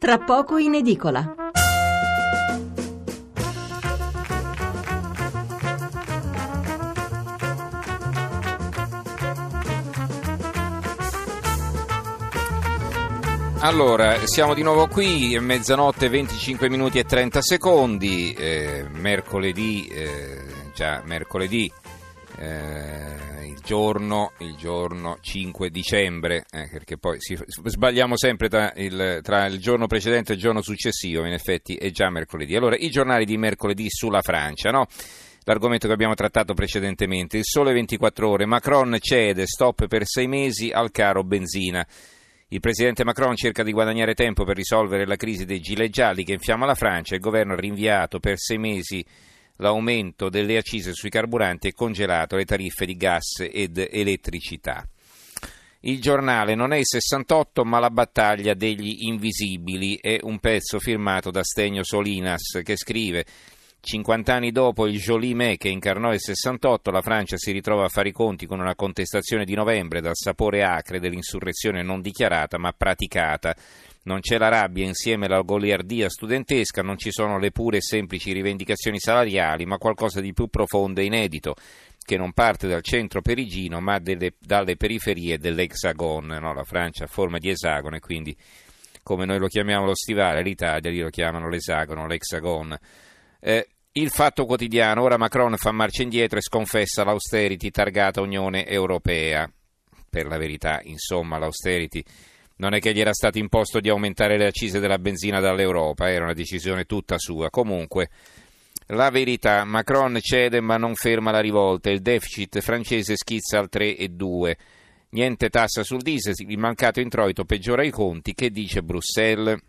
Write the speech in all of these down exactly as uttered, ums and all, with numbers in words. Tra poco in edicola. Allora, siamo di nuovo qui, mezzanotte venticinque minuti e trenta secondi, eh, mercoledì, eh, già mercoledì, eh, il giorno, il giorno cinque dicembre, eh, perché poi si, sbagliamo sempre tra il, tra il giorno precedente e il giorno successivo, in effetti è già mercoledì. Allora, i giornali di mercoledì sulla Francia, no? L'argomento che abbiamo trattato precedentemente, il Sole ventiquattro Ore, Macron cede, stop per sei mesi al caro benzina. Il presidente Macron cerca di guadagnare tempo per risolvere la crisi dei gilet gialli che infiamma la Francia. Il governo ha rinviato per sei mesi l'aumento delle accise sui carburanti e congelato le tariffe di gas ed elettricità. Il Giornale, non è il sessantotto ma la battaglia degli invisibili, è un pezzo firmato da Stenio Solinas che scrive: cinquant'anni dopo il Jolimè che incarnò il sessantotto, la Francia si ritrova a fare i conti con una contestazione di novembre dal sapore acre dell'insurrezione non dichiarata ma praticata. Non c'è la rabbia insieme alla goliardia studentesca, non ci sono le pure e semplici rivendicazioni salariali, ma qualcosa di più profondo e inedito, che non parte dal centro perigino ma delle, dalle periferie dell'Hexagon. No, la Francia ha forma di esagono e quindi, come noi lo chiamiamo lo stivale, l'Italia lì lo chiamano l'esagono, l'Hexagon. Eh, il Fatto Quotidiano, ora Macron fa marcia indietro e sconfessa l'austerity targata Unione Europea. Per la verità, insomma, l'austerity non è che gli era stato imposto di aumentare le accise della benzina dall'Europa, era una decisione tutta sua. Comunque, la verità, Macron cede ma non ferma la rivolta, il deficit francese schizza al tre virgola due, niente tassa sul diesel, il mancato introito peggiora i conti, che dice Bruxelles.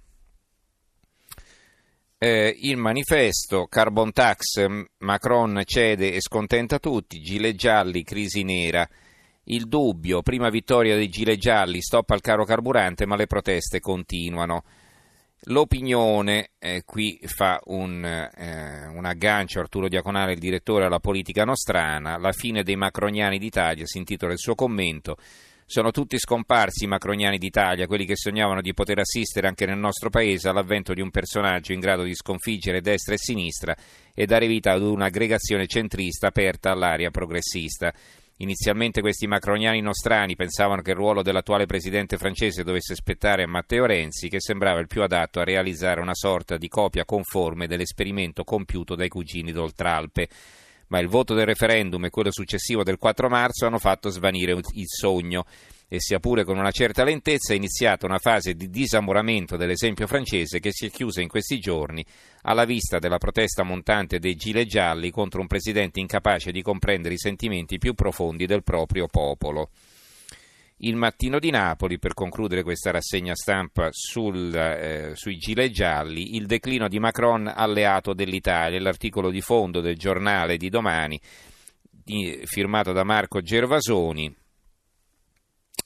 Eh, il Manifesto, carbon tax, Macron cede e scontenta tutti, gilet gialli, crisi nera. Il Dubbio, prima vittoria dei gilet gialli, stop al caro carburante ma le proteste continuano. L'Opinione, eh, qui fa un, eh, un aggancio, Arturo Diaconale, il direttore, alla politica nostrana, la fine dei macroniani d'Italia, si intitola il suo commento. Sono tutti scomparsi i macroniani d'Italia, quelli che sognavano di poter assistere anche nel nostro paese all'avvento di un personaggio in grado di sconfiggere destra e sinistra e dare vita ad un'aggregazione centrista aperta all'area progressista. Inizialmente questi macroniani nostrani pensavano che il ruolo dell'attuale presidente francese dovesse spettare a Matteo Renzi, che sembrava il più adatto a realizzare una sorta di copia conforme dell'esperimento compiuto dai cugini d'Oltralpe. Ma il voto del referendum e quello successivo del quattro marzo hanno fatto svanire il sogno e, sia pure con una certa lentezza, è iniziata una fase di disamoramento dell'esempio francese che si è chiusa in questi giorni alla vista della protesta montante dei gilet gialli contro un presidente incapace di comprendere i sentimenti più profondi del proprio popolo. Il Mattino di Napoli, per concludere questa rassegna stampa sul, eh, sui gilet gialli, il declino di Macron alleato dell'Italia, l'articolo di fondo del Giornale di domani, di, firmato da Marco Gervasoni.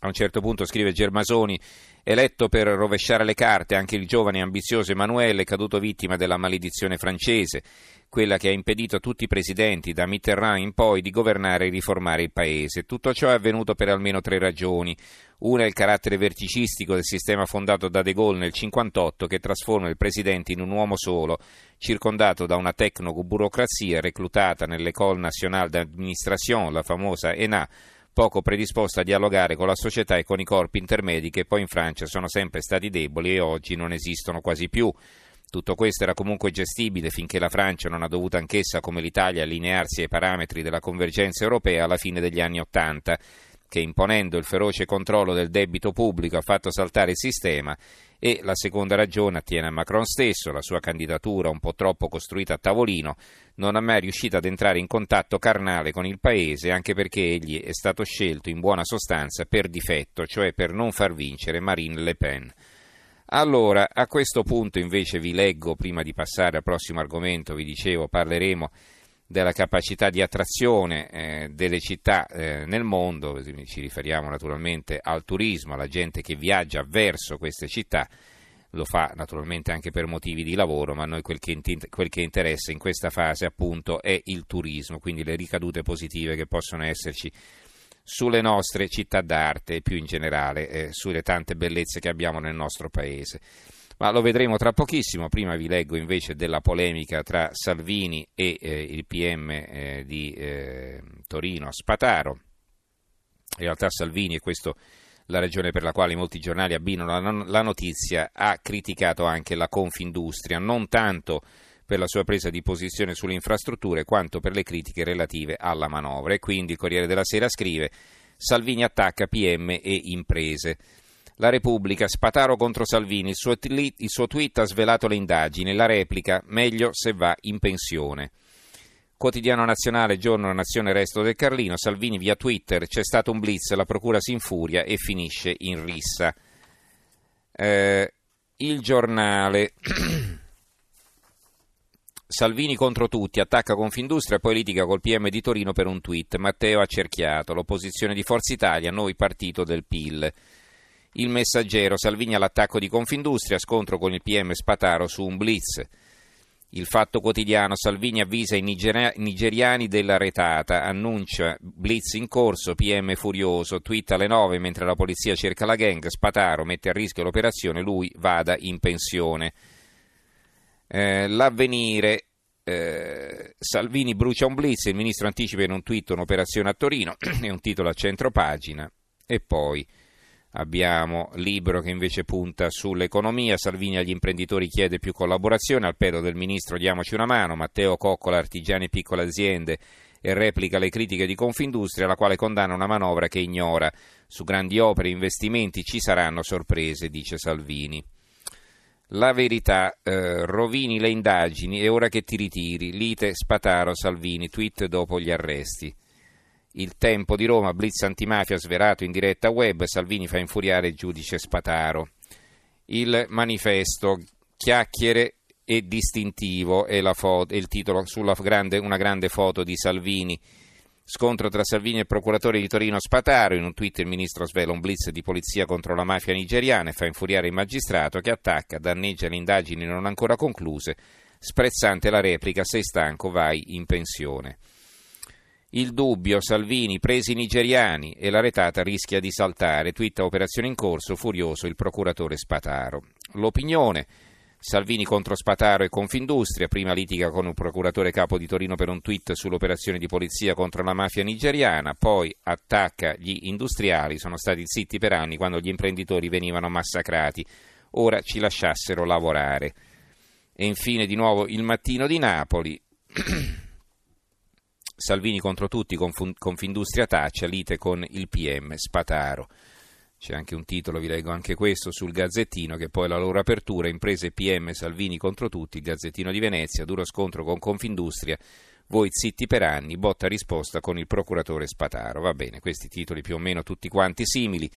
A un certo punto scrive Gervasoni, eletto per rovesciare le carte anche il giovane e ambizioso Emanuele, caduto vittima della maledizione francese, quella che ha impedito a tutti i presidenti, da Mitterrand in poi, di governare e riformare il paese. Tutto ciò è avvenuto per almeno tre ragioni. Una è il carattere verticistico del sistema fondato da De Gaulle nel cinquantotto, che trasforma il presidente in un uomo solo, circondato da una tecnoburocrazia reclutata nell'École Nationale d'Administration, la famosa E N A, poco predisposta a dialogare con la società e con i corpi intermedi che poi in Francia sono sempre stati deboli e oggi non esistono quasi più. Tutto questo era comunque gestibile finché la Francia non ha dovuto anch'essa, come l'Italia, allinearsi ai parametri della convergenza europea alla fine degli anni Ottanta, che imponendo il feroce controllo del debito pubblico ha fatto saltare il sistema. E la seconda ragione attiene a Macron stesso, la sua candidatura un po' troppo costruita a tavolino, non è mai riuscita ad entrare in contatto carnale con il paese, anche perché egli è stato scelto in buona sostanza per difetto, cioè per non far vincere Marine Le Pen. Allora, a questo punto invece vi leggo, prima di passare al prossimo argomento, vi dicevo, parleremo della capacità di attrazione eh, delle città eh, nel mondo, ci riferiamo naturalmente al turismo, alla gente che viaggia verso queste città, lo fa naturalmente anche per motivi di lavoro, ma a noi quel che, quel che interessa in questa fase appunto è il turismo, quindi le ricadute positive che possono esserci sulle nostre città d'arte e più in generale eh, sulle tante bellezze che abbiamo nel nostro paese. ma lo vedremo tra pochissimo. Prima vi leggo invece della polemica tra Salvini e eh, il P M eh, di eh, Torino, Spataro. In realtà Salvini, e questo la ragione per la quale molti giornali abbinano la notizia, ha criticato anche la Confindustria, non tanto per la sua presa di posizione sulle infrastrutture quanto per le critiche relative alla manovra. E quindi il Corriere della Sera scrive: Salvini attacca P M e imprese. La Repubblica, Spataro contro Salvini, il suo, tli, il suo tweet ha svelato le indagini, la replica, meglio se va in pensione. Quotidiano Nazionale, Giorno, Nazione, Resto del Carlino, Salvini via Twitter, c'è stato un blitz, la procura si infuria e finisce in rissa. Eh, il Giornale, Salvini contro tutti, attacca Confindustria e poi litiga col P M di Torino per un tweet, Matteo ha cerchiato, l'opposizione di Forza Italia, noi partito del P I L. Il Messaggero, Salvini all'attacco di Confindustria, scontro con il P M Spataro su un blitz. Il Fatto Quotidiano, Salvini avvisa i nigeria- nigeriani della retata, annuncia blitz in corso, P M furioso, tweet alle nove mentre la polizia cerca la gang, Spataro mette a rischio l'operazione, lui vada in pensione. Eh, l'Avvenire, eh, Salvini brucia un blitz, il ministro anticipa in un tweet un'operazione a Torino, è un titolo a centropagina, e poi abbiamo Libero che invece punta sull'economia, Salvini agli imprenditori chiede più collaborazione, al pedo del ministro diamoci una mano, Matteo coccola artigiani e piccole aziende e replica le critiche di Confindustria, la quale condanna una manovra che ignora, su grandi opere e investimenti ci saranno sorprese, dice Salvini. La Verità, eh, rovini le indagini, è ora che ti ritiri, lite Spataro-Salvini, tweet dopo gli arresti. Il Tempo di Roma, blitz antimafia svelato in diretta web, Salvini fa infuriare il giudice Spataro. Il Manifesto, chiacchiere e distintivo, è, la foto, è il titolo sulla grande, una grande foto di Salvini. Scontro tra Salvini e il procuratore di Torino Spataro, in un tweet il ministro svela un blitz di polizia contro la mafia nigeriana e fa infuriare il magistrato che attacca, danneggia le indagini non ancora concluse, sprezzante la replica, sei stanco, vai in pensione. Il Dubbio, Salvini, presi nigeriani e la retata rischia di saltare, twitta operazione in corso, furioso il procuratore Spataro. L'Opinione, Salvini contro Spataro e Confindustria, prima litiga con un procuratore capo di Torino per un tweet sull'operazione di polizia contro la mafia nigeriana, poi attacca gli industriali, sono stati zitti per anni quando gli imprenditori venivano massacrati, ora ci lasciassero lavorare. E infine di nuovo il Mattino di Napoli. Salvini contro tutti, Confindustria taccia, lite con il P M Spataro. C'è anche un titolo, vi leggo anche questo, sul Gazzettino, che poi la loro apertura, imprese P M Salvini contro tutti, il Gazzettino di Venezia, duro scontro con Confindustria, voi zitti per anni, botta risposta con il procuratore Spataro. Va bene, questi titoli più o meno tutti quanti simili.